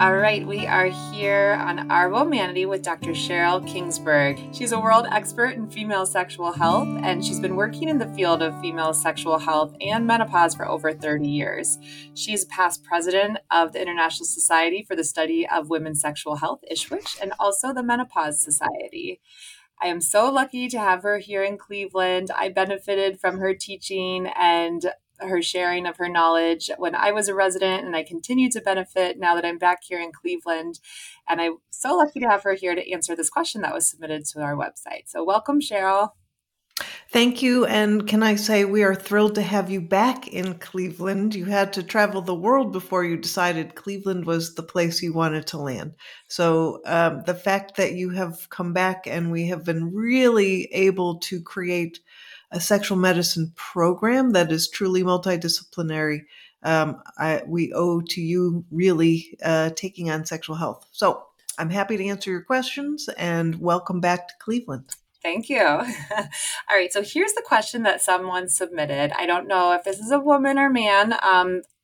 All right, we are here on Our Womanity with Dr. Sheryl Kingsberg. She's a world expert in female sexual health, and she's been working in the field of female sexual health and menopause for over 30 years. She's past president of the International Society for the Study of Women's Sexual Health, ISSWIH, and also the Menopause Society. I am so lucky to have her here in Cleveland. I benefited from her teaching and her sharing of her knowledge when I was a resident, and I continue to benefit now that I'm back here in Cleveland. And I'm so lucky to have her here to answer this question that was submitted to our website. So welcome, Sheryl. Thank you. And can I say we are thrilled to have you back in Cleveland. You had to travel the world before you decided Cleveland was the place you wanted to land. So the fact that you have come back and we have been really able to create a sexual medicine program that is truly multidisciplinary, we owe to you really taking on sexual health. So I'm happy to answer your questions and welcome back to Cleveland. Thank you. All right. So here's the question that someone submitted. I don't know if this is a woman or man.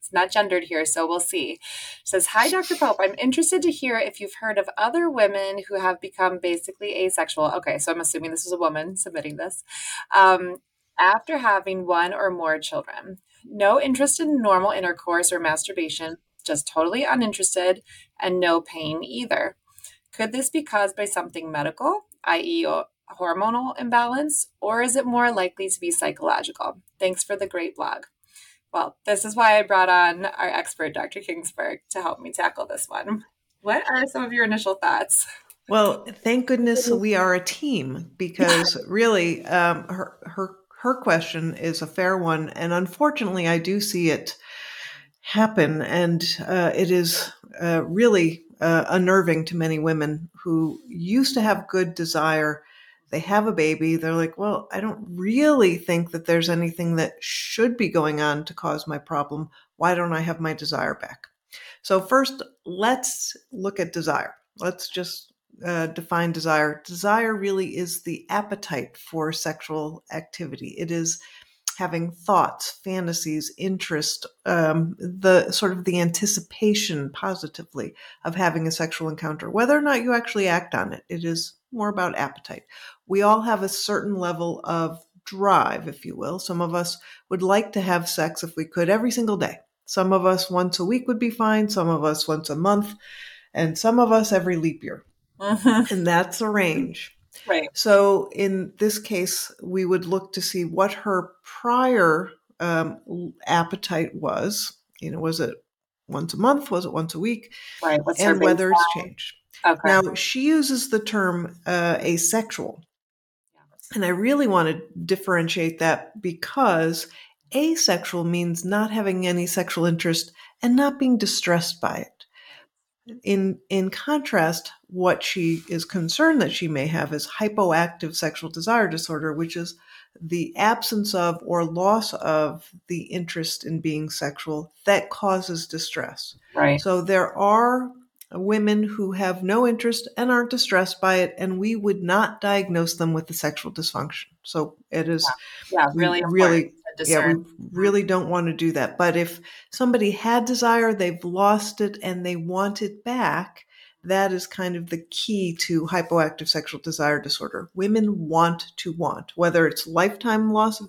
It's not gendered here, so we'll see. It says, hi, Dr. Pope. I'm interested to hear if you've heard of other women who have become basically asexual. Okay, so I'm assuming this is a woman submitting this. After having one or more children. No interest in normal intercourse or masturbation, just totally uninterested, and no pain either. Could this be caused by something medical, i.e. hormonal imbalance, or is it more likely to be psychological? Thanks for the great blog. Well, this is why I brought on our expert, Dr. Kingsberg, to help me tackle this one. What are some of your initial thoughts? Well, thank goodness we are a team, because really her question is a fair one. And unfortunately, I do see it happen. And it is really unnerving to many women who used to have good desire. They have a baby. They're like, well, I don't really think that there's anything that should be going on to cause my problem. Why don't I have my desire back? So first, let's look at desire. Let's just define desire. Desire really is the appetite for sexual activity. It is having thoughts, fantasies, interest, the sort of the anticipation positively of having a sexual encounter, whether or not you actually act on it. It is more about appetite. We all have a certain level of drive, if you will. Some of us would like to have sex if we could every single day. Some of us once a week would be fine. Some of us once a month, and some of us every leap year. Uh-huh. And that's a range. Right. So in this case, we would look to see what her prior appetite was. You know, was it once a month? Was it once a week? Right. What's and whether it's changed. Okay. Now, she uses the term asexual. And I really want to differentiate that, because asexual means not having any sexual interest and not being distressed by it. In contrast, what she is concerned that she may have is hypoactive sexual desire disorder, which is the absence of or loss of the interest in being sexual that causes distress. Right. So there are women who have no interest and aren't distressed by it, and we would not diagnose them with a sexual dysfunction. So it is we really don't want to do that. But if somebody had desire, they've lost it and they want it back, that is kind of the key to hypoactive sexual desire disorder. Women want to want, whether it's lifetime loss,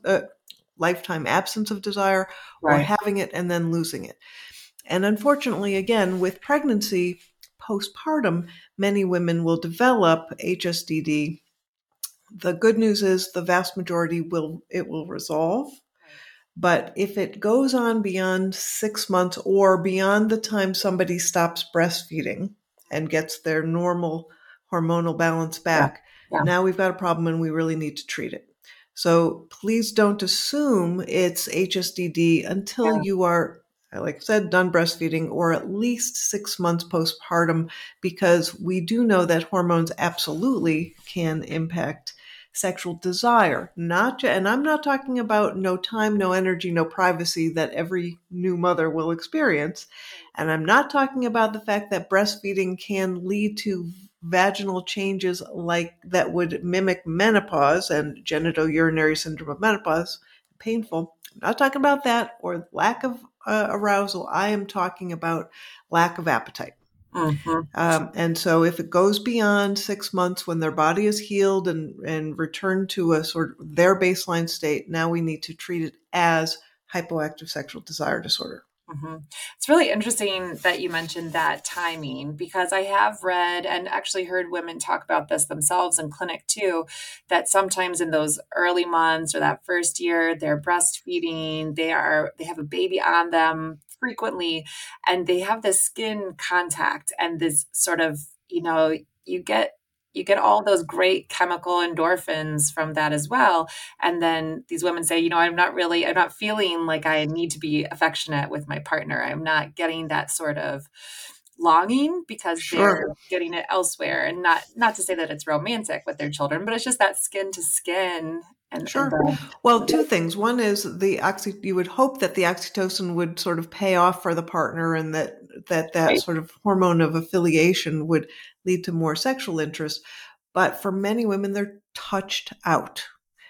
lifetime absence of desire, right, or having it and then losing it. And unfortunately, again, with pregnancy, postpartum, many women will develop HSDD. The good news is the vast majority will resolve. But if it goes on beyond 6 months or beyond the time somebody stops breastfeeding and gets their normal hormonal balance back, now we've got a problem and we really need to treat it. So please don't assume it's HSDD until you are, like I said, done breastfeeding or at least 6 months postpartum, because we do know that hormones absolutely can impact sexual desire. And I'm not talking about no time, no energy, no privacy that every new mother will experience. And I'm not talking about the fact that breastfeeding can lead to vaginal changes like that would mimic menopause and genitourinary syndrome of menopause, painful. I'm not talking about that or lack of arousal. I am talking about lack of appetite. Mm-hmm. And so if it goes beyond 6 months when their body is healed and returned to a sort of their baseline state, now we need to treat it as hypoactive sexual desire disorder. Mm-hmm. It's really interesting that you mentioned that timing, because I have read and actually heard women talk about this themselves in clinic too, that sometimes in those early months or that first year, they're breastfeeding, they have a baby on them frequently, and they have this skin contact and this sort of, you know, you get all those great chemical endorphins from that as well. And then these women say, you know, I'm not feeling like I need to be affectionate with my partner. I'm not getting that sort of longing because they're getting it elsewhere. And not to say that it's romantic with their children, but it's just that skin to skin. Well, two things. One is you would hope that the oxytocin would sort of pay off for the partner, and that right. sort of hormone of affiliation would lead to more sexual interest. But for many women, they're touched out.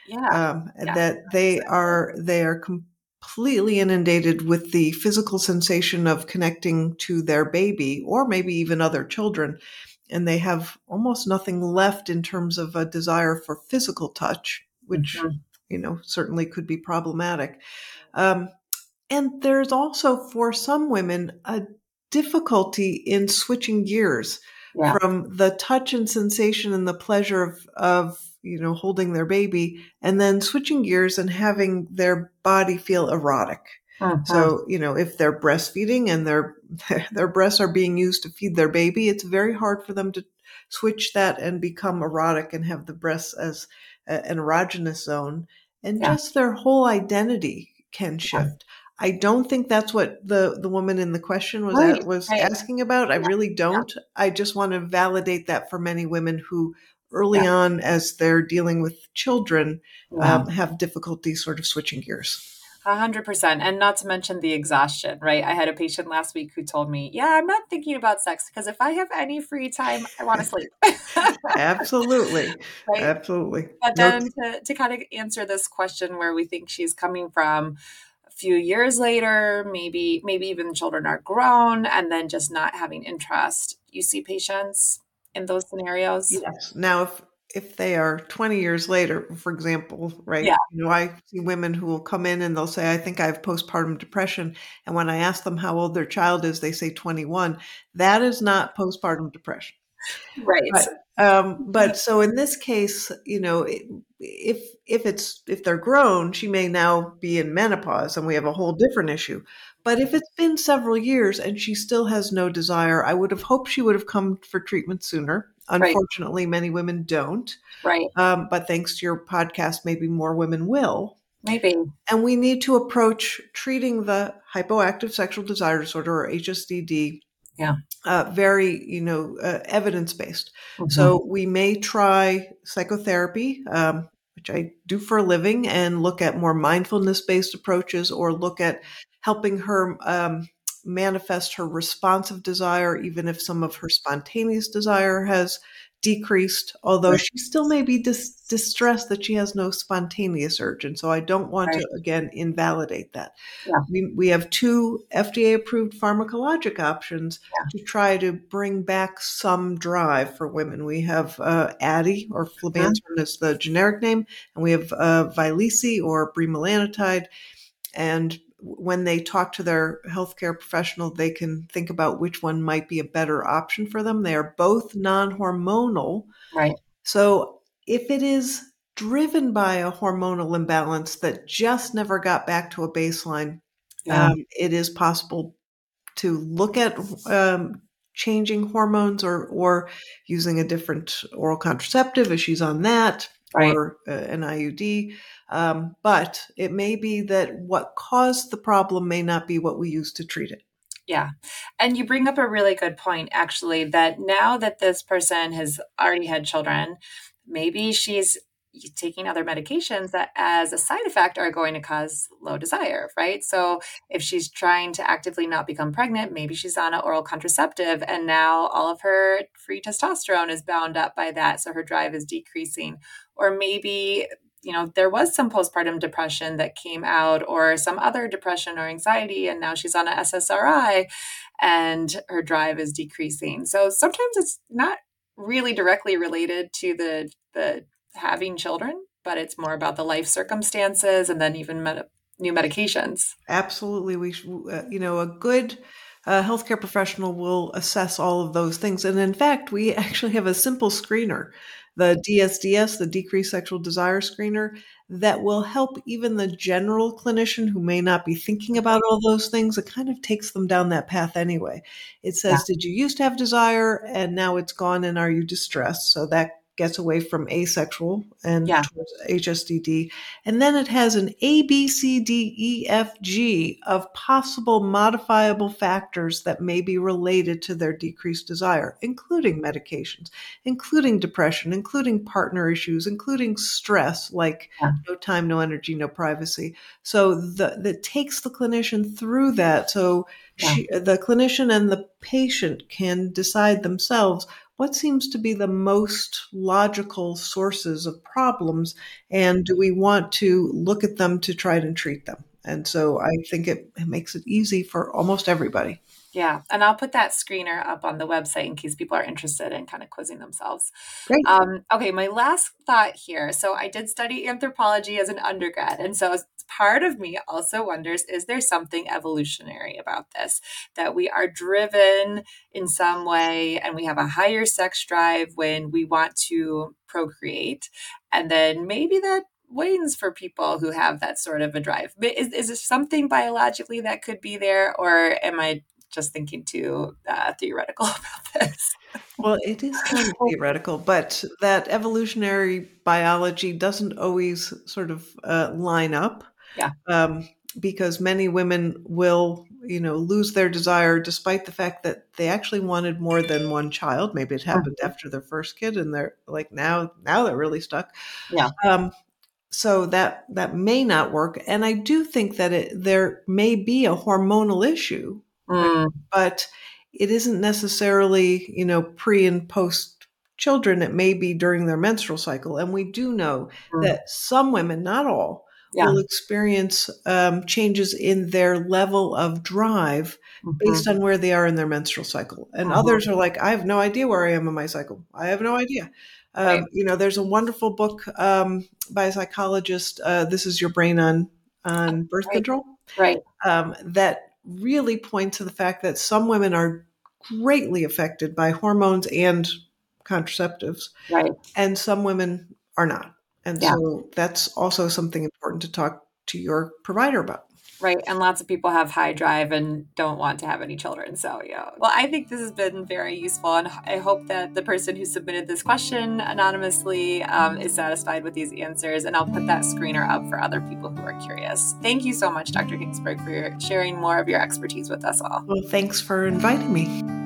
Yeah. That they are completely inundated with the physical sensation of connecting to their baby or maybe even other children. And they have almost nothing left in terms of a desire for physical touch, which, mm-hmm. you know, certainly could be problematic. And there's also, for some women, a difficulty in switching gears from the touch and sensation and the pleasure of, you know, holding their baby, and then switching gears and having their body feel erotic. Uh-huh. So, you know, if they're breastfeeding and their breasts are being used to feed their baby, it's very hard for them to switch that and become erotic and have the breasts as an erogenous zone, and just their whole identity can shift. I don't think that's what the woman in the question was asking about. I really don't. Yeah. I just want to validate that for many women who early on, as they're dealing with children, have difficulty sort of switching gears. 100%. And not to mention the exhaustion, right? I had a patient last week who told me, I'm not thinking about sex because if I have any free time, I want to sleep. Absolutely. Right? Absolutely. But then to kind of answer this question where we think she's coming from, a few years later, maybe even children are grown and then just not having interest. You see patients in those scenarios? Yes. Now, if they are 20 years later, for example, right? Yeah. You know, I see women who will come in and they'll say, I think I have postpartum depression. And when I ask them how old their child is, they say 21. That is not postpartum depression. Right. But so in this case, you know, if they're grown, she may now be in menopause and we have a whole different issue. But if it's been several years and she still has no desire, I would have hoped she would have come for treatment sooner. Unfortunately, many women don't. Right. But thanks to your podcast, maybe more women will. Maybe. And we need to approach treating the hypoactive sexual desire disorder or HSDD very, you know, evidence-based. Mm-hmm. So we may try psychotherapy, which I do for a living, and look at more mindfulness-based approaches or look at helping her manifest her responsive desire, even if some of her spontaneous desire has decreased, although she still may be distressed that she has no spontaneous urge. And so I don't want to, again, invalidate that. Yeah. We have two FDA-approved pharmacologic options to try to bring back some drive for women. We have Addy, or flibanserin is the generic name, and we have Vileci or Brimelanotide. And when they talk to their healthcare professional, they can think about which one might be a better option for them. They are both non-hormonal. Right. So if it is driven by a hormonal imbalance that just never got back to a baseline, it is possible to look at changing hormones or using a different oral contraceptive if she's on that. Right. Or an IUD. But it may be that what caused the problem may not be what we use to treat it. Yeah. And you bring up a really good point, actually, that now that this person has already had children, maybe she's taking other medications that as a side effect are going to cause low desire, right? So if she's trying to actively not become pregnant, maybe she's on an oral contraceptive and now all of her free testosterone is bound up by that. So her drive is decreasing. Or maybe you know, there was some postpartum depression that came out or some other depression or anxiety, and now she's on an SSRI and her drive is decreasing. So sometimes it's not really directly related to the having children, but it's more about the life circumstances and then even new medications. Absolutely. We, a good healthcare professional will assess all of those things. And in fact, we actually have a simple screener, the DSDS, the decreased sexual desire screener, that will help even the general clinician who may not be thinking about all those things. It kind of takes them down that path anyway. It says, did you used to have desire and now it's gone, and are you distressed? So that gets away from asexual and towards HSDD. And then it has an A, B, C, D, E, F, G of possible modifiable factors that may be related to their decreased desire, including medications, including depression, including partner issues, including stress, like no time, no energy, no privacy. So that takes the clinician through that. So the clinician and the patient can decide themselves what seems to be the most logical sources of problems, and do we want to look at them to try and treat them? And so I think it makes it easy for almost everybody. Yeah. And I'll put that screener up on the website in case people are interested in kind of quizzing themselves. Great. Okay. My last thought here. So I did study anthropology as an undergrad. And so part of me also wonders, is there something evolutionary about this, that we are driven in some way and we have a higher sex drive when we want to procreate? And then maybe that wanes for people who have that sort of a drive. But is there something biologically that could be there, or am I just thinking too theoretical about this? Well, it is kind of theoretical, but that evolutionary biology doesn't always sort of line up. Yeah. Because many women will, lose their desire despite the fact that they actually wanted more than one child. Maybe it happened after their first kid and they're like, now they're really stuck. Yeah. So that may not work. And I do think that there may be a hormonal issue. Mm. But it isn't necessarily, pre and post children. It may be during their menstrual cycle. And we do know that some women, not all, will experience changes in their level of drive based on where they are in their menstrual cycle. And others are like, I have no idea where I am in my cycle. I have no idea. Right. There's a wonderful book by a psychologist, This Is Your Brain on Birth Control. Right. That really point to the fact that some women are greatly affected by hormones and contraceptives, and some women are not. And so that's also something important to talk to your provider about. Right. And lots of people have high drive and don't want to have any children. So, well, I think this has been very useful. And I hope that the person who submitted this question anonymously is satisfied with these answers. And I'll put that screener up for other people who are curious. Thank you so much, Dr. Kingsberg, for sharing more of your expertise with us all. Well, thanks for inviting me.